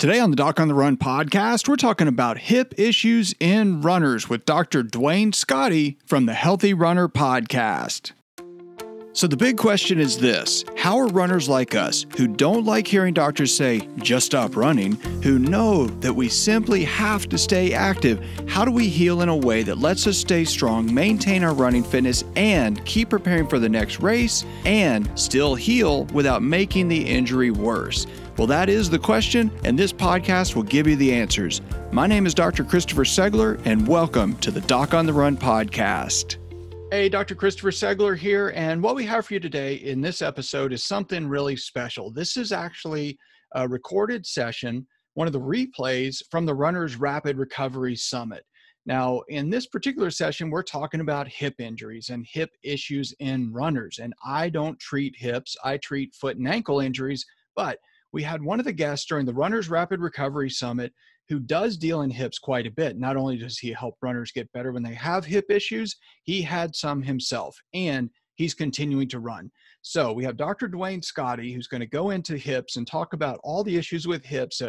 Today on the Doc on the Run podcast, we're talking about hip issues in runners with Dr. Duane Scotti from the Healthy Runner podcast. So the big question is this: how are runners like us, who don't like hearing doctors say, just stop running, who know that we simply have to stay active, how do we heal in a way that lets us stay strong, maintain our running fitness, and keep preparing for the next race, and still heal without making the injury worse? Well, that is the question, and this podcast will give you the answers. My name is Dr. Christopher Segler, and welcome to the Doc on the Run podcast. Hey, Dr. Christopher Segler here, and what we have for you today in this episode is something really special. This is actually a recorded session, one of the replays from the Runners Rapid Recovery Summit. Now, in this particular session, we're talking about hip injuries and hip issues in runners, and I don't treat hips. I treat foot and ankle injuries, but we had one of the guests during the Runners Rapid Recovery Summit who does deal in hips quite a bit. Not only does he help runners get better when they have hip issues, he had some himself, and he's continuing to run. So we have Dr. Duane Scotti, who's going to go into hips and talk about all the issues with hips,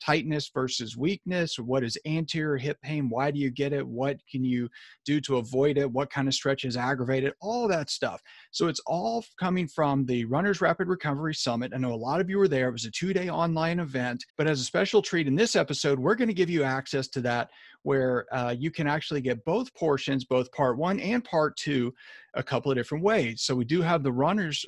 tightness versus weakness, what is anterior hip pain, why do you get it, what can you do to avoid it, what kind of stretches aggravate it, all that stuff. So it's all coming from the Runners Rapid Recovery Summit. I know a lot of you were there. It was a two-day online event, but as a special treat in this episode, we're going to give you access to that, where you can actually get both portions, both part one and part two, a couple of different ways. So we do have the Runners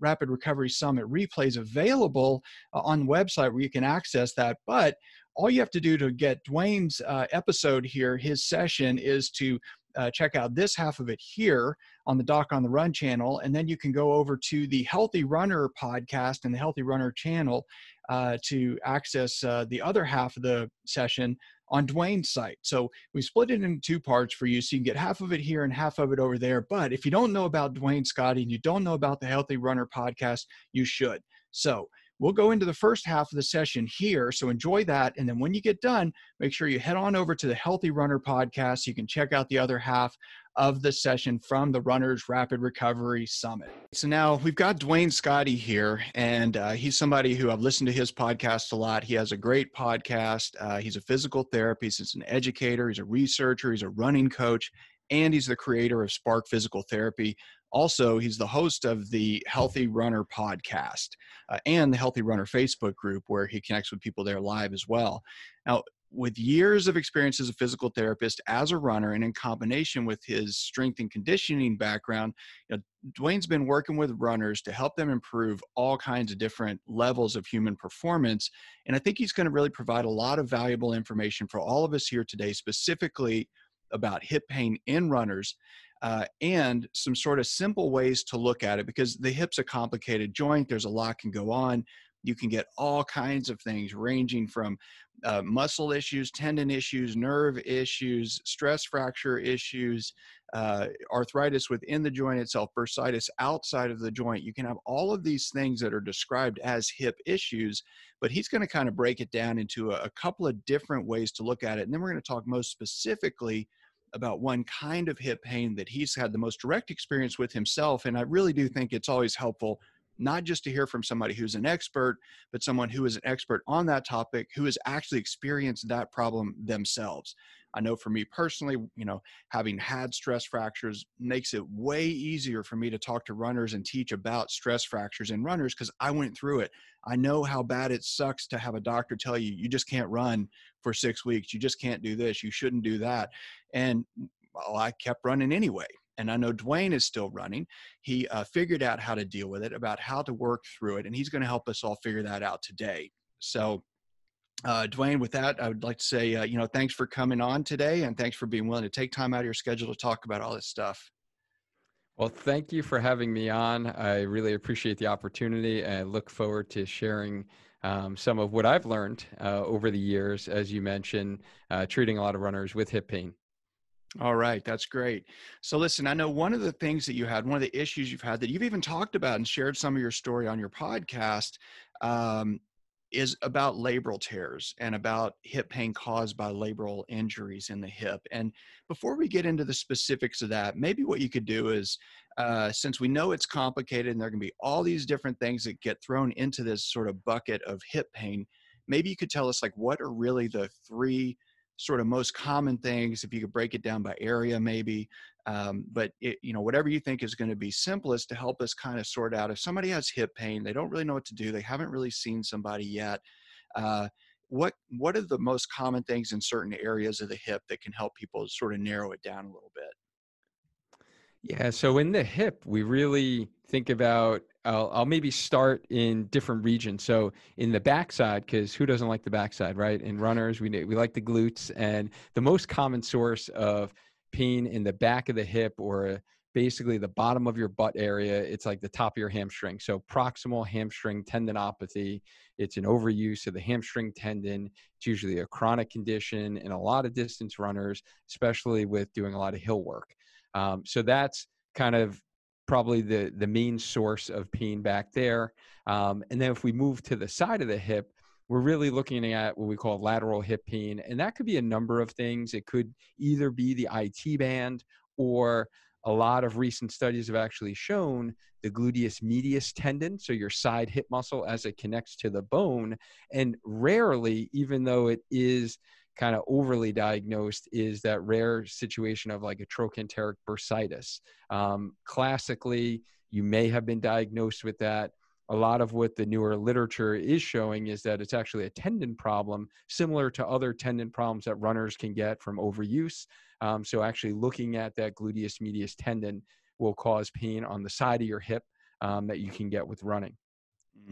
Rapid Recovery Summit replays available on the website where you can access that. But all you have to do to get Duane's episode here, his session, is to check out this half of it here on the Doc on the Run channel. And then you can go over to the Healthy Runner podcast and the Healthy Runner channel to access the other half of the session on Duane's site. So we split it into two parts for you, so you can get half of it here and half of it over there. But if you don't know about Duane Scotti and you don't know about the Healthy Runner podcast, you should. So we'll go into the first half of the session here. So enjoy that. And then when you get done, make sure you head on over to the Healthy Runner podcast so you can check out the other half of the session from the Runners Rapid Recovery Summit. So now we've got Duane Scotti here, and he's somebody who I've listened to his podcast a lot. He has a great podcast. He's a physical therapist, he's an educator, he's a researcher, he's a running coach, and he's the creator of Spark Physical Therapy. Also, he's the host of the Healthy Runner podcast and the Healthy Runner Facebook group, where he connects with people there live as well. Now, with years of experience as a physical therapist, as a runner, and in combination with his strength and conditioning background, you know, Duane's been working with runners to help them improve all kinds of different levels of human performance. And I think he's going to really provide a lot of valuable information for all of us here today, specifically about hip pain in runners and some sort of simple ways to look at it, because the hip's a complicated joint. There's a lot can go on. You can get all kinds of things, ranging from muscle issues, tendon issues, nerve issues, stress fracture issues, arthritis within the joint itself, bursitis outside of the joint. You can have all of these things that are described as hip issues, but he's going to kind of break it down into a couple of different ways to look at it. And then we're going to talk most specifically about one kind of hip pain that he's had the most direct experience with himself. And I really do think it's always helpful not just to hear from somebody who's an expert, but someone who is an expert on that topic, who has actually experienced that problem themselves. I know for me personally, you know, having had stress fractures makes it way easier for me to talk to runners and teach about stress fractures in runners, because I went through it. I know how bad it sucks to have a doctor tell you, you just can't run for 6 weeks. You just can't do this. You shouldn't do that. And well, I kept running anyway. And I know Duane is still running. He figured out how to deal with it, about how to work through it. And he's going to help us all figure that out today. So Duane, with that, I would like to say, you know, thanks for coming on today. And thanks for being willing to take time out of your schedule to talk about all this stuff. Well, thank you for having me on. I really appreciate the opportunity. I look forward to sharing some of what I've learned over the years, as you mentioned, treating a lot of runners with hip pain. All right. That's great. So listen, I know one of the things that you had, one of the issues you've had that you've even talked about and shared some of your story on your podcast is about labral tears and about hip pain caused by labral injuries in the hip. And before we get into the specifics of that, maybe what you could do is, since we know it's complicated and there are going to be all these different things that get thrown into this sort of bucket of hip pain, maybe you could tell us like what are really the three sort of most common things, if you could break it down by area maybe, but you know, whatever you think is going to be simplest to help us kind of sort out if somebody has hip pain, they don't really know what to do, they haven't really seen somebody yet, what are the most common things in certain areas of the hip that can help people sort of narrow it down a little bit? Yeah, so in the hip, we really think about, I'll maybe start in different regions. So in the backside, because who doesn't like the backside, right? In runners, we like the glutes, and the most common source of pain in the back of the hip, or basically the bottom of your butt area, it's like the top of your hamstring. So proximal hamstring tendinopathy, it's an overuse of the hamstring tendon. It's usually a chronic condition in a lot of distance runners, especially with doing a lot of hill work. So that's kind of probably the main source of pain back there. And then if we move to the side of the hip, we're really looking at what we call lateral hip pain. And that could be a number of things. It could either be the IT band, or a lot of recent studies have actually shown the gluteus medius tendon, so your side hip muscle as it connects to the bone. And rarely, even though it is kind of overly diagnosed, is that rare situation of like a trochanteric bursitis. Classically, you may have been diagnosed with that. A lot of what the newer literature is showing is that it's actually a tendon problem, similar to other tendon problems that runners can get from overuse. So actually looking at that gluteus medius tendon will cause pain on the side of your hip that you can get with running.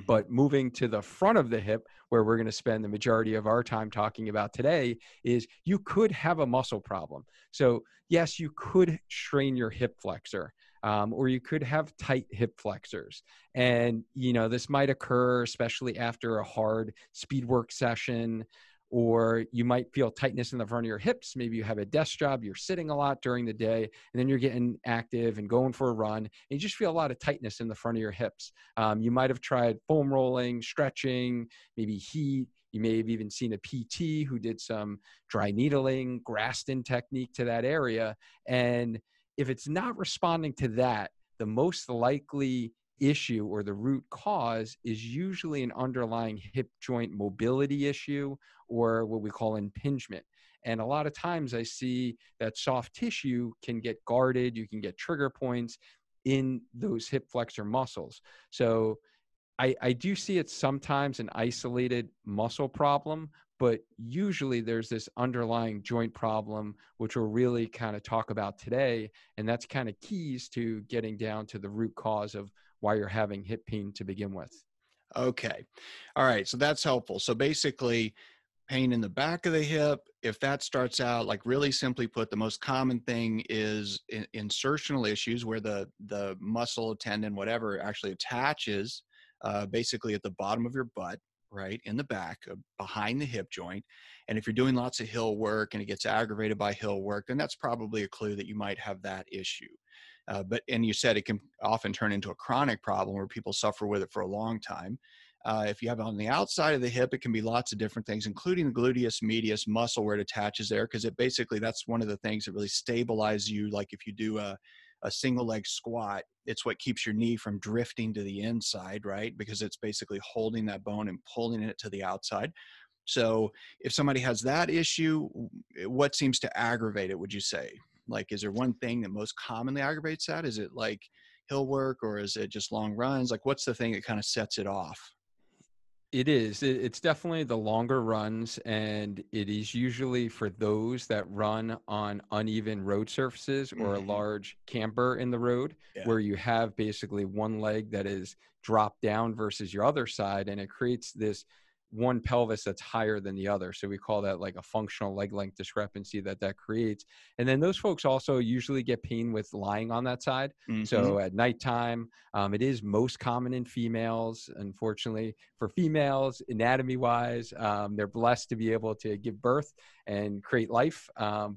But moving to the front of the hip, where we're going to spend the majority of our time talking about today, is you could have a muscle problem. So yes, you could strain your hip flexor, or you could have tight hip flexors. And, you know, this might occur especially after a hard speed work session, or you might feel tightness in the front of your hips. Maybe you have a desk job, you're sitting a lot during the day, and then you're getting active and going for a run, and you just feel a lot of tightness in the front of your hips. You might have tried foam rolling, stretching, maybe heat. You may have even seen a PT who did some dry needling, Graston technique to that area. And if it's not responding to that, the most likely issue or the root cause is usually an underlying hip joint mobility issue, or what we call impingement. And a lot of times I see that soft tissue can get guarded. You can get trigger points in those hip flexor muscles. So I do see it sometimes an isolated muscle problem, but usually there's this underlying joint problem, which we'll really kind of talk about today. And that's kind of keys to getting down to the root cause of why you're having hip pain to begin with. Okay. All right. So that's helpful. So basically pain in the back of the hip, if that starts out, like really simply put, the most common thing is insertional issues where the muscle, tendon, whatever actually attaches basically at the bottom of your butt, right? In the back, behind the hip joint. And if you're doing lots of hill work and it gets aggravated by hill work, then that's probably a clue that you might have that issue. And you said it can often turn into a chronic problem where people suffer with it for a long time. If you have it on the outside of the hip, it can be lots of different things, including the gluteus medius muscle where it attaches there, because it basically, that's one of the things that really stabilizes you. Like if you do a single leg squat, it's what keeps your knee from drifting to the inside, right? Because it's basically holding that bone and pulling it to the outside. So if somebody has that issue, what seems to aggravate it, would you say? Like, is there one thing that most commonly aggravates that? Is it like hill work, or is it just long runs? Like, what's the thing that kind of sets it off? It is. It's definitely the longer runs, and it is usually for those that run on uneven road surfaces or a large camber in the road, where you have basically one leg that is dropped down versus your other side, and it creates this one pelvis that's higher than the other. So we call that like a functional leg length discrepancy that creates. And then those folks also usually get pain with lying on that side. So at nighttime, it is most common in females. Unfortunately for females, anatomy wise, they're blessed to be able to give birth and create life.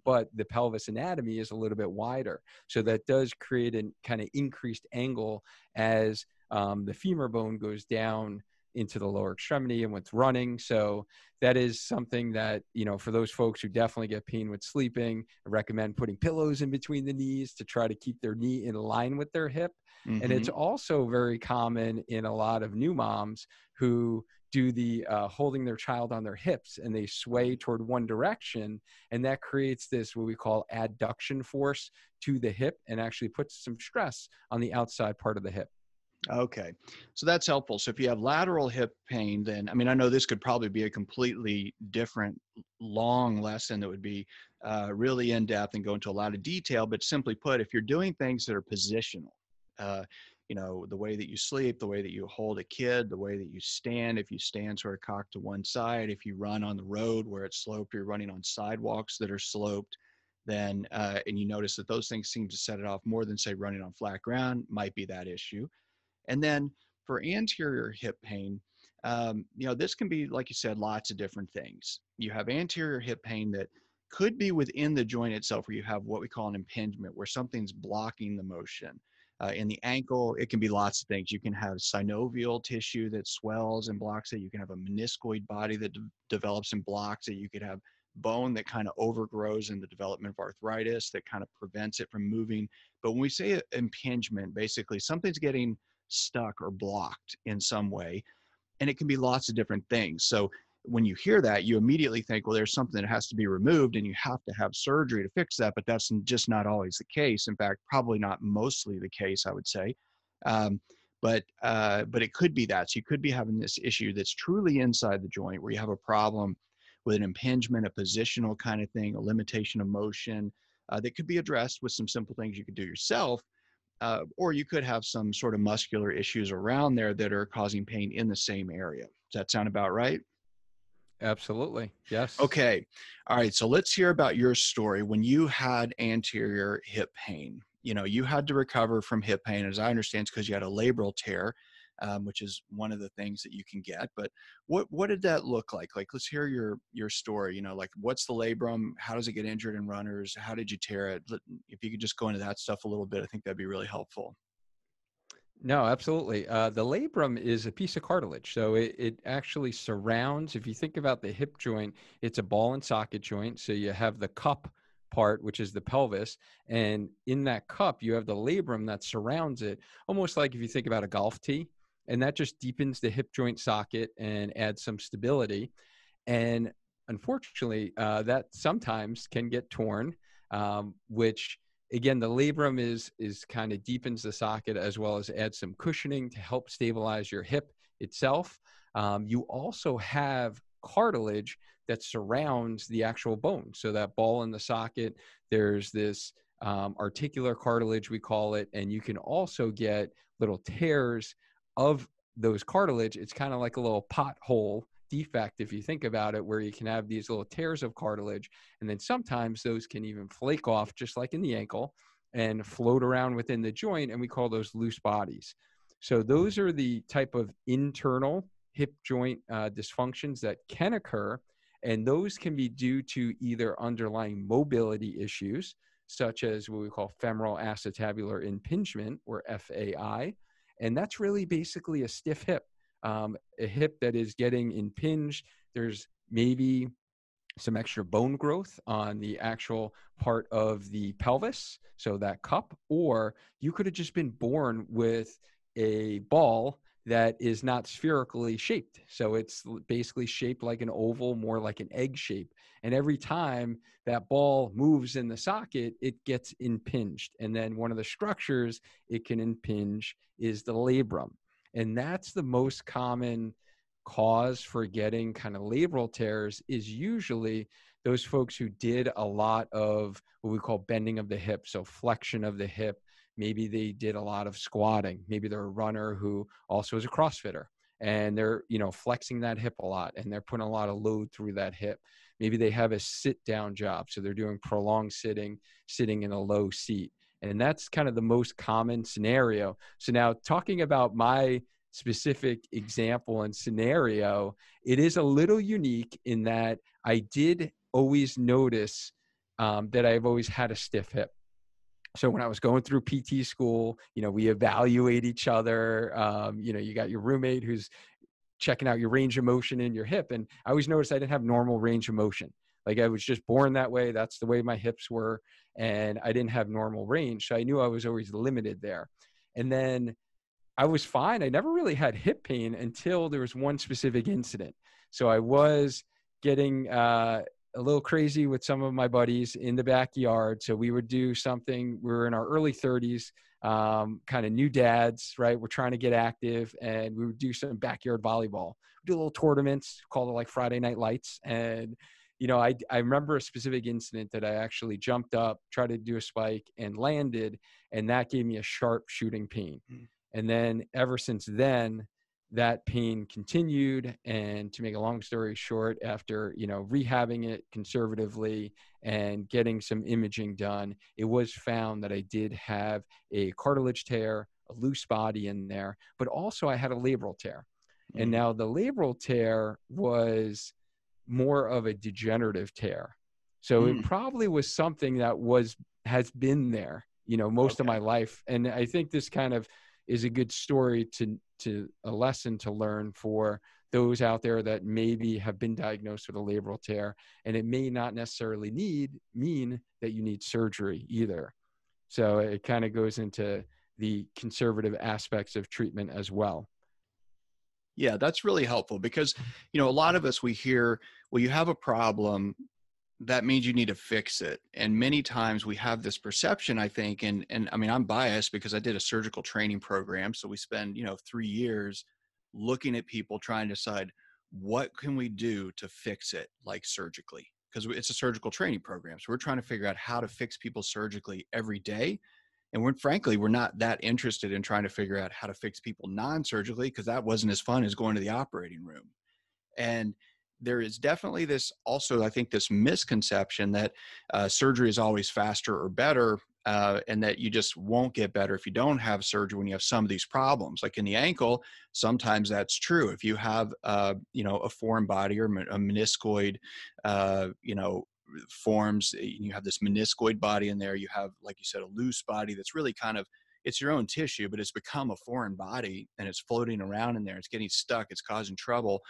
But the pelvis anatomy is a little bit wider. So that does create a kind of increased angle as the femur bone goes down into the lower extremity and with running. So that is something that, you know, for those folks who definitely get pain with sleeping, I recommend putting pillows in between the knees to try to keep their knee in line with their hip. And it's also very common in a lot of new moms who do the holding their child on their hips and they sway toward one direction. And that creates this, what we call adduction force to the hip, and actually puts some stress on the outside part of the hip. Okay. So that's helpful. So if you have lateral hip pain, then, I mean, I know this could probably be a completely different long lesson that would be really in depth and go into a lot of detail, but simply put, if you're doing things that are positional, you know, the way that you sleep, the way that you hold a kid, the way that you stand, if you stand sort of cocked to one side, if you run on the road where it's sloped, you're running on sidewalks that are sloped, then, and you notice that those things seem to set it off more than say running on flat ground, might be that issue. And then for anterior hip pain, you know, this can be, like you said, lots of different things. You have anterior hip pain that could be within the joint itself, where you have what we call an impingement, where something's blocking the motion. In the ankle, it can be lots of things. You can have synovial tissue that swells and blocks it. You can have a meniscoid body that develops and blocks it. You could have bone that kind of overgrows in the development of arthritis that kind of prevents it from moving. But when we say impingement, basically something's getting stuck or blocked in some way, and it can be lots of different things. So when you hear that, you immediately think, well, there's something that has to be removed and you have to have surgery to fix that, but that's just not always the case. In fact, probably not mostly the case, I would say, but it could be that. So you could be having this issue that's truly inside the joint, where you have a problem with an impingement, a positional kind of thing, a limitation of motion that could be addressed with some simple things you could do yourself. Or you could have some sort of muscular issues around there that are causing pain in the same area. Does that sound about right? Absolutely. Yes. Okay. All right. So let's hear about your story. When you had anterior hip pain, you know, you had to recover from hip pain, as I understand, because you had a labral tear, which is one of the things that you can get. But what did that look like? Like, let's hear your story. You know, like, what's the labrum? How does it get injured in runners? How did you tear it? If you could just go into that stuff a little bit, I think that'd be really helpful. No, absolutely. The labrum is a piece of cartilage. So it actually surrounds, if you think about the hip joint, it's a ball and socket joint. So you have the cup part, which is the pelvis. And in that cup, you have the labrum that surrounds it, almost like if you think about a golf tee. And that just deepens the hip joint socket and adds some stability. And unfortunately, that sometimes can get torn, which again, the labrum is kind of deepens the socket, as well as add some cushioning to help stabilize your hip itself. You also have cartilage that surrounds the actual bone. So that ball in the socket, there's this articular cartilage, we call it. And you can also get little tears of those cartilage. It's kind of like a little pothole defect, if you think about it, where you can have these little tears of cartilage. And then sometimes those can even flake off, just like in the ankle, and float around within the joint. And we call those loose bodies. So those are the type of internal hip joint dysfunctions that can occur. And those can be due to either underlying mobility issues, such as what we call femoral acetabular impingement, or FAI. And that's really basically a stiff hip, a hip that is getting impinged. There's maybe some extra bone growth on the actual part of the pelvis, so that cup, or you could have just been born with a ball that is not spherically shaped. So it's basically shaped like an oval, more like an egg shape. And every time that ball moves in the socket, it gets impinged. And then one of the structures it can impinge is the labrum. And that's the most common cause for getting kind of labral tears, is usually those folks who did a lot of what we call bending of the hip, so flexion of the hip. Maybe they did a lot of squatting. Maybe they're a runner who also is a CrossFitter, and they're, you know, flexing that hip a lot, and they're putting a lot of load through that hip. Maybe they have a sit down job. So they're doing prolonged sitting in a low seat. And that's kind of the most common scenario. So now, talking about my specific example and scenario, it is a little unique in that I did always notice that I've always had a stiff hip. So when I was going through PT school, you know, we evaluate each other. You know, you got your roommate who's checking out your range of motion in your hip. And I always noticed I didn't have normal range of motion. Like, I was just born that way. That's the way my hips were. And I didn't have normal range. So I knew I was always limited there. And then I was fine. I never really had hip pain until there was one specific incident. So I was getting a little crazy with some of my buddies in the backyard. So we would do something. We were in our early 30s, kind of new dads, right? We're trying to get active, and we would do some backyard volleyball. We'd do little tournaments, called it like Friday Night Lights. And, you know, I remember a specific incident that I actually jumped up, tried to do a spike, and landed. And that gave me a sharp shooting pain. And then ever since then, that pain continued. And to make a long story short, after, you know, rehabbing it conservatively and getting some imaging done, it was found that I did have a cartilage tear, a loose body in there, but also I had a labral tear. Mm-hmm. And now the labral tear was more of a degenerative tear. So it probably was something that has been there, you know, most of my life. And I think this kind of is a good story to a lesson to learn for those out there that maybe have been diagnosed with a labral tear, and it may not necessarily mean that you need surgery either. So it kind of goes into the conservative aspects of treatment as well. Yeah, that's really helpful because, you know, a lot of us, we hear, well, you have a problem, that means you need to fix it. And many times we have this perception, I think, and I mean, I'm biased because I did a surgical training program. So we spend, you know, 3 years looking at people trying to decide what can we do to fix it, like surgically, because it's a surgical training program. So we're trying to figure out how to fix people surgically every day. And frankly, we're not that interested in trying to figure out how to fix people non-surgically, because that wasn't as fun as going to the operating room. And there is definitely this also, I think, this misconception that surgery is always faster or better, and that you just won't get better if you don't have surgery when you have some of these problems. Like in the ankle, sometimes that's true. If you have, you know, a foreign body or a meniscoid, you know, forms, you have this meniscoid body in there, you have, like you said, a loose body that's really kind of, it's your own tissue, but it's become a foreign body and it's floating around in there. It's getting stuck. It's causing trouble.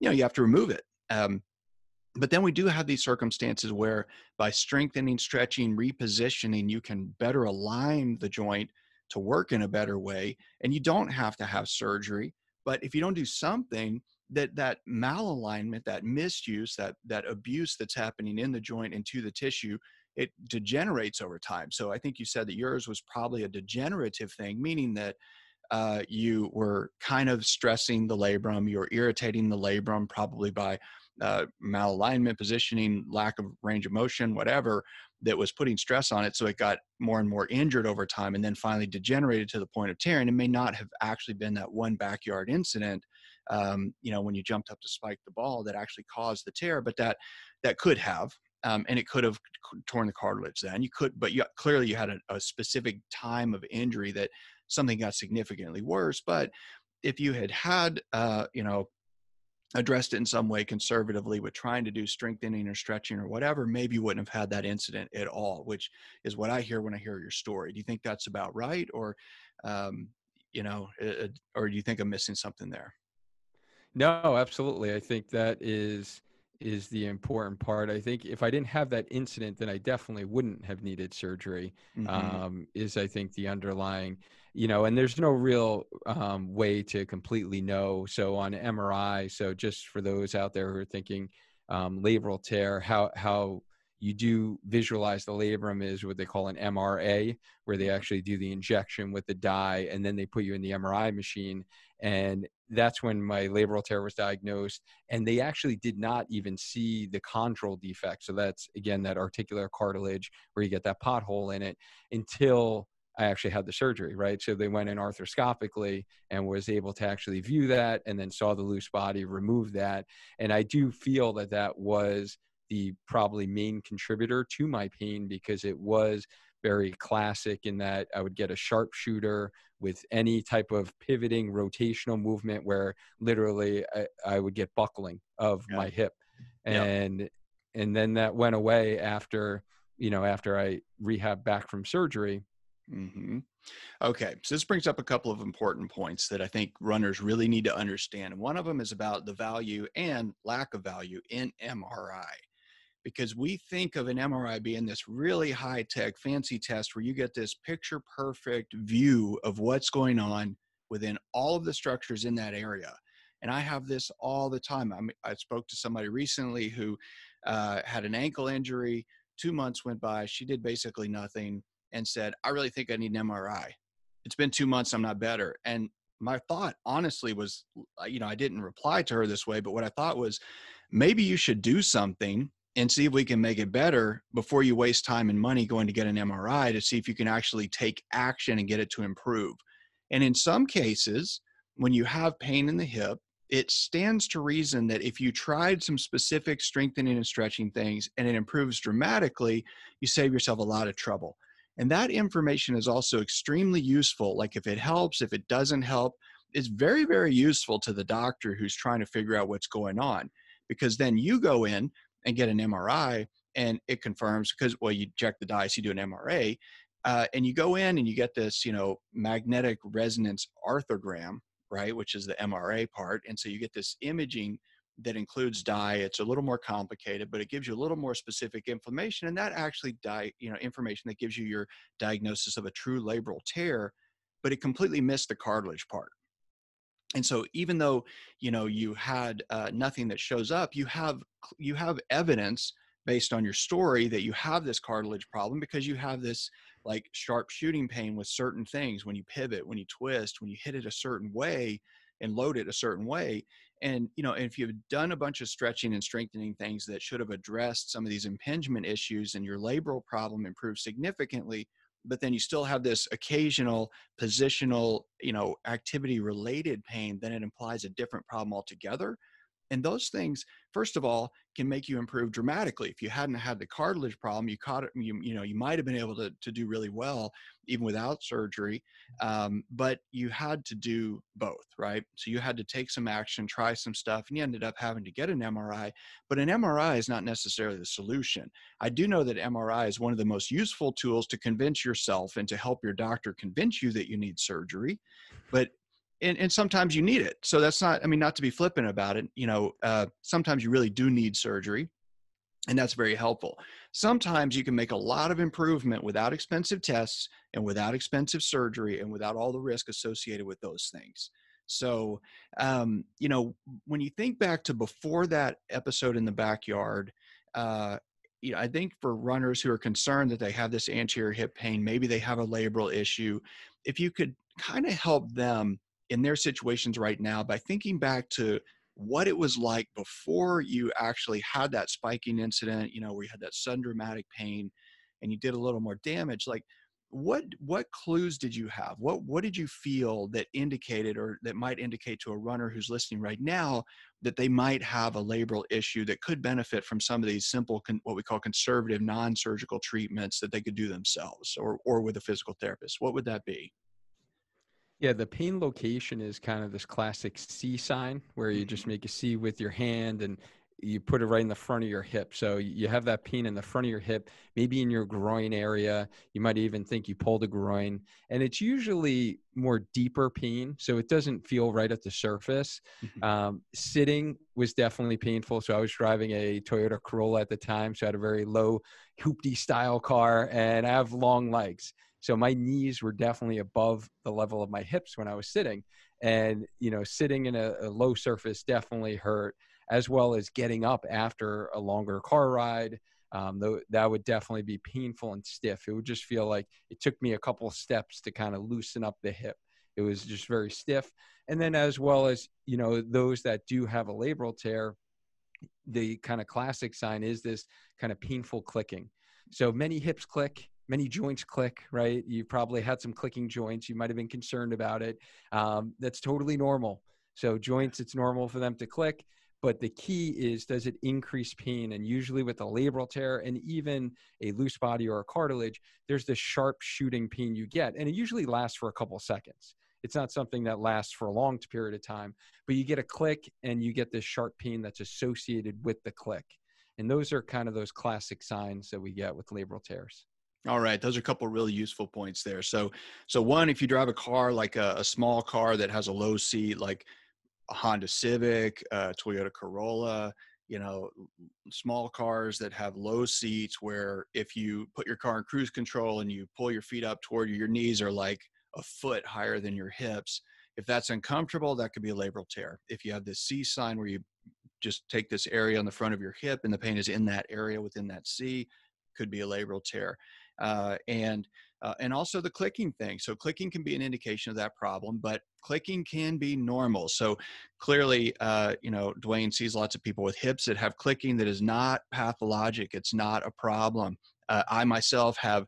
You know, you have to remove it. But then we do have these circumstances where by strengthening, stretching, repositioning, you can better align the joint to work in a better way. And you don't have to have surgery. But if you don't do something, that malalignment, that misuse, that abuse that's happening in the joint and to the tissue, it degenerates over time. So I think you said that yours was probably a degenerative thing, meaning that you were kind of stressing the labrum, you were irritating the labrum probably by malalignment, positioning, lack of range of motion, whatever, that was putting stress on it. So it got more and more injured over time and then finally degenerated to the point of tearing. It may not have actually been that one backyard incident, you know, when you jumped up to spike the ball that actually caused the tear, but that could have, and it could have torn the cartilage then. Clearly you had a specific time of injury that something got significantly worse. But if you had, you know, addressed it in some way conservatively with trying to do strengthening or stretching or whatever, maybe you wouldn't have had that incident at all, which is what I hear when I hear your story. Do you think that's about right? Or, you know, or do you think I'm missing something there? No, absolutely. I think that is the important part. I think if I didn't have that incident, then I definitely wouldn't have needed surgery, is I think the underlying, you know, and there's no real way to completely know. So on MRI, so just for those out there who are thinking labral tear, how you do visualize the labrum is what they call an MRA, where they actually do the injection with the dye, and then they put you in the MRI machine. And that's when my labral tear was diagnosed, and they actually did not even see the chondral defect. So that's, again, that articular cartilage where you get that pothole in it, until I actually had the surgery, right? So they went in arthroscopically and was able to actually view that, and then saw the loose body, removed that. And I do feel that that was the probably main contributor to my pain, because it was very classic in that I would get a sharpshooter with any type of pivoting rotational movement where literally I would get buckling of my hip. And then that went away after, you know, after I rehabbed back from surgery. Okay. So this brings up a couple of important points that I think runners really need to understand. And one of them is about the value and lack of value in MRI. Because we think of an MRI being this really high-tech, fancy test where you get this picture-perfect view of what's going on within all of the structures in that area. And I have this all the time. I spoke to somebody recently who had an ankle injury. 2 months went by. She did basically nothing and said, I really think I need an MRI. It's been 2 months. I'm not better. And my thought honestly was, you know, I didn't reply to her this way, but what I thought was, maybe you should do something and see if we can make it better before you waste time and money going to get an MRI, to see if you can actually take action and get it to improve. And in some cases, when you have pain in the hip, it stands to reason that if you tried some specific strengthening and stretching things and it improves dramatically, you save yourself a lot of trouble. And that information is also extremely useful. Like if it helps, if it doesn't help, it's very, very useful to the doctor who's trying to figure out what's going on, because then you go in and get an MRI and it confirms, because, well, you check the dice, you do an MRA, and you go in and you get this, you know, magnetic resonance arthrogram, right, which is the MRA part. And so you get this imaging that includes dye. It's a little more complicated, but it gives you a little more specific information. And that actually, information that gives you your diagnosis of a true labral tear, but it completely missed the cartilage part. And so even though, you know, you had nothing that shows up, you have evidence based on your story that you have this cartilage problem, because you have this like sharp shooting pain with certain things, when you pivot, when you twist, when you hit it a certain way and load it a certain way. And, you know, if you've done a bunch of stretching and strengthening things that should have addressed some of these impingement issues, and your labral problem improved significantly, but then you still have this occasional positional, you know, activity related pain, then it implies a different problem altogether. And those things, first of all, can make you improve dramatically. If you hadn't had the cartilage problem, you caught it, you might have been able to do really well even without surgery, but you had to do both, right? So you had to take some action, try some stuff, and you ended up having to get an MRI. But an MRI is not necessarily the solution. I do know that MRI is one of the most useful tools to convince yourself and to help your doctor convince you that you need surgery, but and sometimes you need it. So that's not, I mean, not to be flippant about it, you know, sometimes you really do need surgery, and that's very helpful. Sometimes you can make a lot of improvement without expensive tests and without expensive surgery and without all the risk associated with those things. So, you know, when you think back to before that episode in the backyard, you know, I think for runners who are concerned that they have this anterior hip pain, maybe they have a labral issue, if you could kind of help them in their situations right now by thinking back to what it was like before you actually had that spiking incident, you know, where you had that sudden dramatic pain and you did a little more damage, like what clues did you have? What did you feel that indicated, or that might indicate to a runner who's listening right now, that they might have a labral issue that could benefit from some of these simple, what we call conservative non-surgical treatments that they could do themselves or with a physical therapist? What would that be? Yeah, the pain location is kind of this classic C sign, where you just make a C with your hand and you put it right in the front of your hip. So you have that pain in the front of your hip, maybe in your groin area. You might even think you pulled a groin, and it's usually more deeper pain. So it doesn't feel right at the surface. Mm-hmm. Sitting was definitely painful. So I was driving a Toyota Corolla at the time. So I had a very low hoopty style car, and I have long legs. So my knees were definitely above the level of my hips when I was sitting, and, you know, sitting in a low surface definitely hurt, as well as getting up after a longer car ride. That would definitely be painful and stiff. It would just feel like it took me a couple of steps to kind of loosen up the hip. It was just very stiff. And then, as well as, you know, those that do have a labral tear, the kind of classic sign is this kind of painful clicking. So many hips click. Many joints click, right? You probably had some clicking joints. You might have been concerned about it. That's totally normal. So joints, it's normal for them to click. But the key is, does it increase pain? And usually with a labral tear and even a loose body or a cartilage, there's this sharp shooting pain you get. And it usually lasts for a couple of seconds. It's not something that lasts for a long period of time. But you get a click and you get this sharp pain that's associated with the click. And those are kind of those classic signs that we get with labral tears. All right. Those are a couple of really useful points there. So one, if you drive a car, like a small car that has a low seat, like a Honda Civic, Toyota Corolla, you know, small cars that have low seats, where if you put your car in cruise control and you pull your feet up toward you, your knees are like a foot higher than your hips. If that's uncomfortable, that could be a labral tear. If you have this C sign where you just take this area on the front of your hip and the pain is in that area within that C, could be a labral tear. And also the clicking thing. So clicking can be an indication of that problem, but clicking can be normal. So clearly, Duane sees lots of people with hips that have clicking that is not pathologic. It's not a problem. I myself have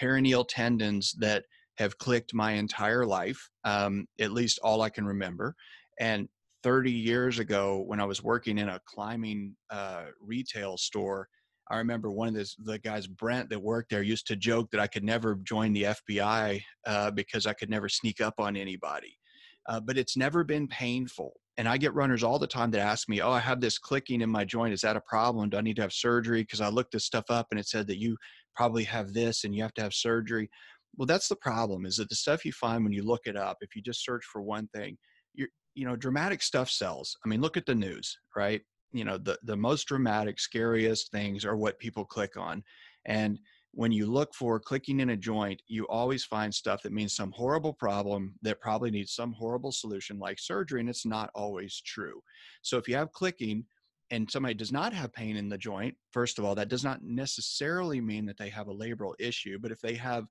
peroneal tendons that have clicked my entire life, at least all I can remember. And 30 years ago, when I was working in a climbing retail store, I remember one of the guys, Brent, that worked there used to joke that I could never join the FBI because I could never sneak up on anybody. But it's never been painful. And I get runners all the time that ask me, oh, I have this clicking in my joint. Is that a problem? Do I need to have surgery? Because I looked this stuff up and it said that you probably have this and you have to have surgery. Well, that's the problem, is that the stuff you find when you look it up, if you just search for one thing, dramatic stuff sells. I mean, look at the news, right? The most dramatic, scariest things are what people click on. And when you look for clicking in a joint, you always find stuff that means some horrible problem that probably needs some horrible solution like surgery, and it's not always true. So if you have clicking and somebody does not have pain in the joint, first of all, that does not necessarily mean that they have a labral issue. But if they have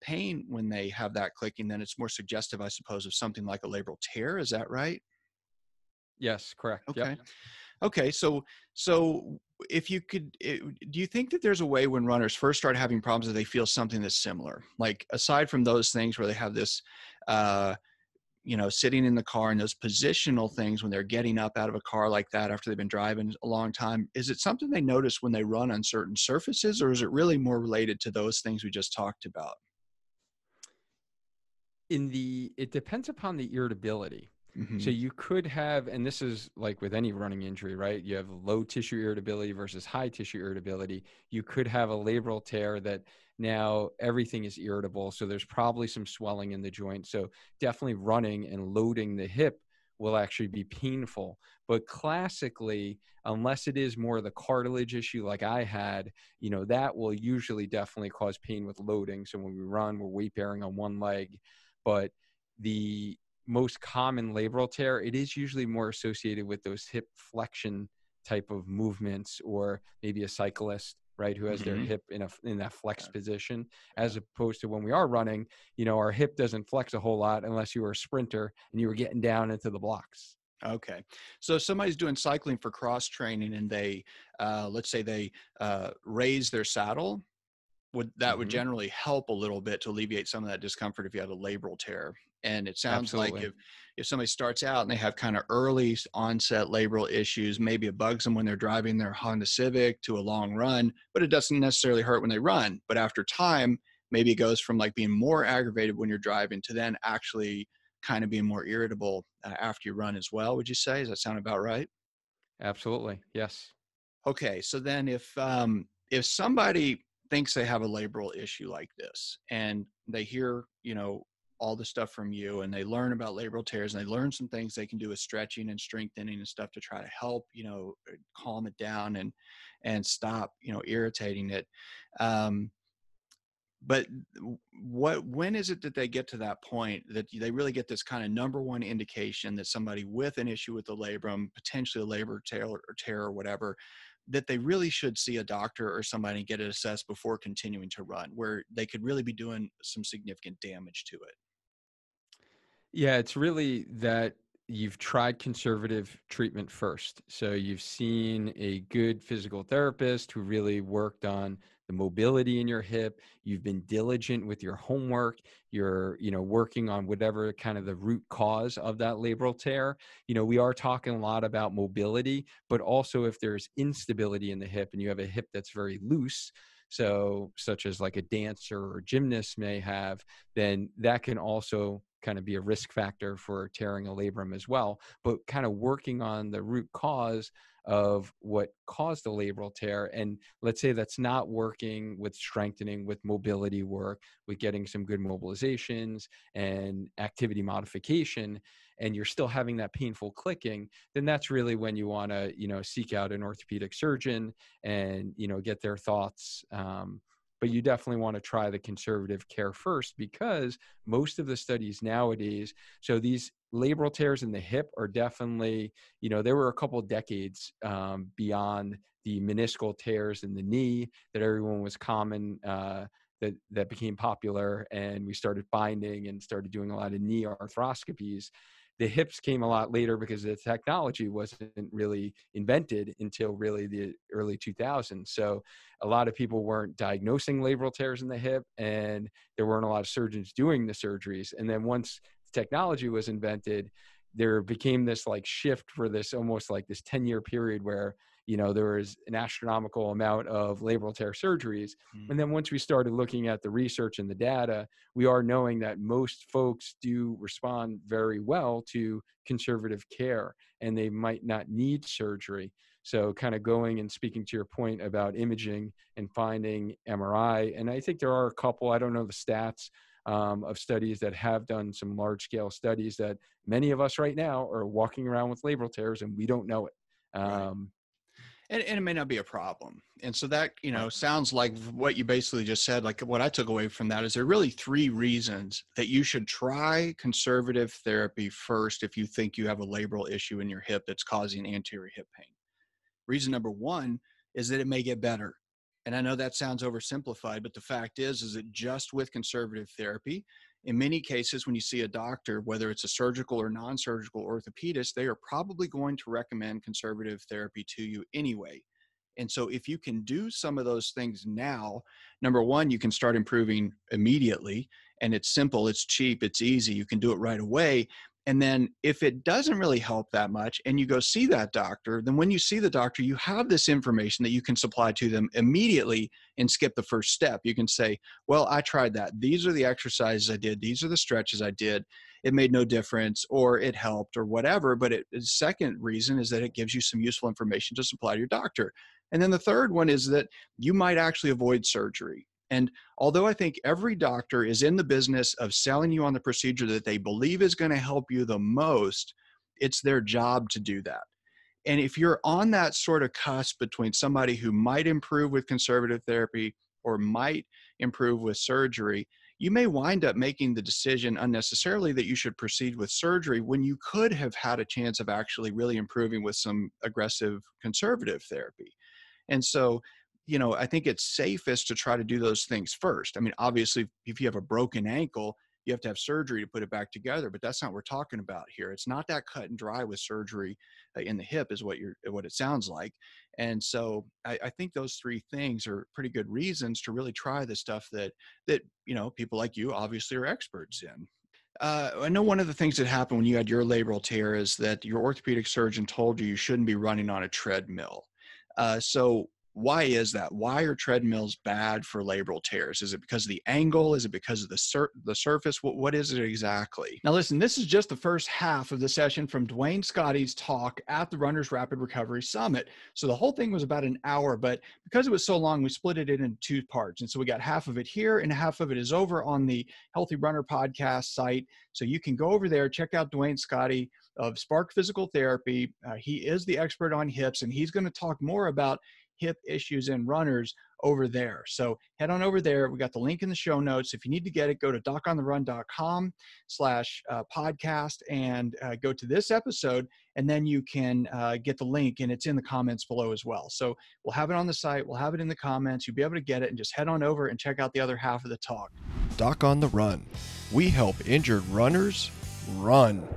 pain when they have that clicking, then it's more suggestive, I suppose, of something like a labral tear. Is that right? Yes, correct. Okay. Yep. Okay. So if you could, do you think that there's a way when runners first start having problems that they feel something that's similar? Like aside from those things where they have this, sitting in the car and those positional things when they're getting up out of a car like that after they've been driving a long time, is it something they notice when they run on certain surfaces, or is it really more related to those things we just talked about? It depends upon the irritability. Mm-hmm. So you could have, and this is like with any running injury, right? You have low tissue irritability versus high tissue irritability. You could have a labral tear that now everything is irritable. So there's probably some swelling in the joint. So definitely running and loading the hip will actually be painful. But classically, unless it is more the cartilage issue like I had, that will usually definitely cause pain with loading. So when we run, we're weight bearing on one leg. But the most common labral tear, it is usually more associated with those hip flexion type of movements, or maybe a cyclist, right, who has mm-hmm. their hip in that flexed position, as opposed to when we are running, our hip doesn't flex a whole lot unless you were a sprinter and you were getting down into the blocks. Okay. So if somebody's doing cycling for cross training and they, let's say they raise their saddle, would generally help a little bit to alleviate some of that discomfort if you had a labral tear. And it sounds Absolutely. Like if somebody starts out and they have kind of early onset labral issues, maybe it bugs them when they're driving their Honda Civic to a long run, but it doesn't necessarily hurt when they run. But after time, maybe it goes from like being more aggravated when you're driving to then actually kind of being more irritable after you run as well, would you say? Does that sound about right? Absolutely. Yes. Okay. So then if somebody thinks they have a labral issue like this and they hear, all the stuff from you and they learn about labral tears and they learn some things they can do with stretching and strengthening and stuff to try to help, calm it down and stop, irritating it. But when is it that they get to that point that they really get this kind of number one indication that somebody with an issue with the labrum, potentially a labral tear or whatever, that they really should see a doctor or somebody and get it assessed before continuing to run, where they could really be doing some significant damage to it? Yeah, it's really that you've tried conservative treatment first. So you've seen a good physical therapist who really worked on the mobility in your hip. You've been diligent with your homework. You're, working on whatever kind of the root cause of that labral tear. We are talking a lot about mobility, but also if there's instability in the hip and you have a hip that's very loose, so such as like a dancer or gymnast may have, then that can also kind of be a risk factor for tearing a labrum as well. But kind of working on the root cause of what caused the labral tear. And let's say that's not working with strengthening, with mobility work, with getting some good mobilizations and activity modification, and you're still having that painful clicking, then that's really when you want to, seek out an orthopedic surgeon and, get their thoughts. But you definitely want to try the conservative care first, because most of the studies nowadays, so these labral tears in the hip are definitely, you know, there were a couple of decades beyond the meniscal tears in the knee that everyone was common, that became popular, and we started finding and started doing a lot of knee arthroscopies. The hips came a lot later because the technology wasn't really invented until really the early 2000s. So a lot of people weren't diagnosing labral tears in the hip, and there weren't a lot of surgeons doing the surgeries. And then once the technology was invented, there became this like shift for this almost like this 10-year period where, you know, there was an astronomical amount of labral tear surgeries. And then once we started looking at the research and the data, we are knowing that most folks do respond very well to conservative care, and they might not need surgery. So kind of going and speaking to your point about imaging and finding MRI, and I think there are a couple, I don't know the stats, of studies that have done some large-scale studies that many of us right now are walking around with labral tears and we don't know it. And it may not be a problem. And so that, you know, sounds like what you basically just said, like what I took away from that is there are really three reasons that you should try conservative therapy first if you think you have a labral issue in your hip that's causing anterior hip pain. Reason number one is that it may get better. And I know that sounds oversimplified, but the fact is that just with conservative therapy, in many cases, when you see a doctor, whether it's a surgical or non-surgical orthopedist, they are probably going to recommend conservative therapy to you anyway. And so if you can do some of those things now, number one, you can start improving immediately, and it's simple, it's cheap, it's easy, you can do it right away. And then if it doesn't really help that much and you go see that doctor, then when you see the doctor, you have this information that you can supply to them immediately and skip the first step. You can say, well, I tried that. These are the exercises I did. These are the stretches I did. It made no difference, or it helped, or whatever. But the second reason is that it gives you some useful information to supply to your doctor. And then the third one is that you might actually avoid surgery. And although I think every doctor is in the business of selling you on the procedure that they believe is going to help you the most, it's their job to do that. And if you're on that sort of cusp between somebody who might improve with conservative therapy or might improve with surgery, you may wind up making the decision unnecessarily that you should proceed with surgery when you could have had a chance of actually really improving with some aggressive conservative therapy. And so, you know, I think it's safest to try to do those things first. I mean, obviously, if you have a broken ankle, you have to have surgery to put it back together, but that's not what we're talking about here. It's not that cut and dry with surgery in the hip is what it sounds like. And so I think those three things are pretty good reasons to really try the stuff that, you know, people like you obviously are experts in. I know one of the things that happened when you had your labral tear is that your orthopedic surgeon told you shouldn't be running on a treadmill. So why is that? Why are treadmills bad for labral tears? Is it because of the angle? Is it because of the surface? What is it exactly? Now listen, this is just the first half of the session from Duane Scotti's talk at the Runners Rapid Recovery Summit. So the whole thing was about an hour, but because it was so long, we split it into two parts. And so we got half of it here and half of it is over on the Healthy Runner podcast site. So you can go over there, check out Duane Scotti of Spark Physical Therapy. He is the expert on hips, and he's going to talk more about hip issues in runners over there. So head on over there. We got the link in the show notes. If you need to get it, go to docontherun.com/podcast and go to this episode, and then you can get the link, and it's in the comments below as well. So we'll have it on the site. We'll have it in the comments. You'll be able to get it, and just head on over and check out the other half of the talk. Doc on the Run. We help injured runners run.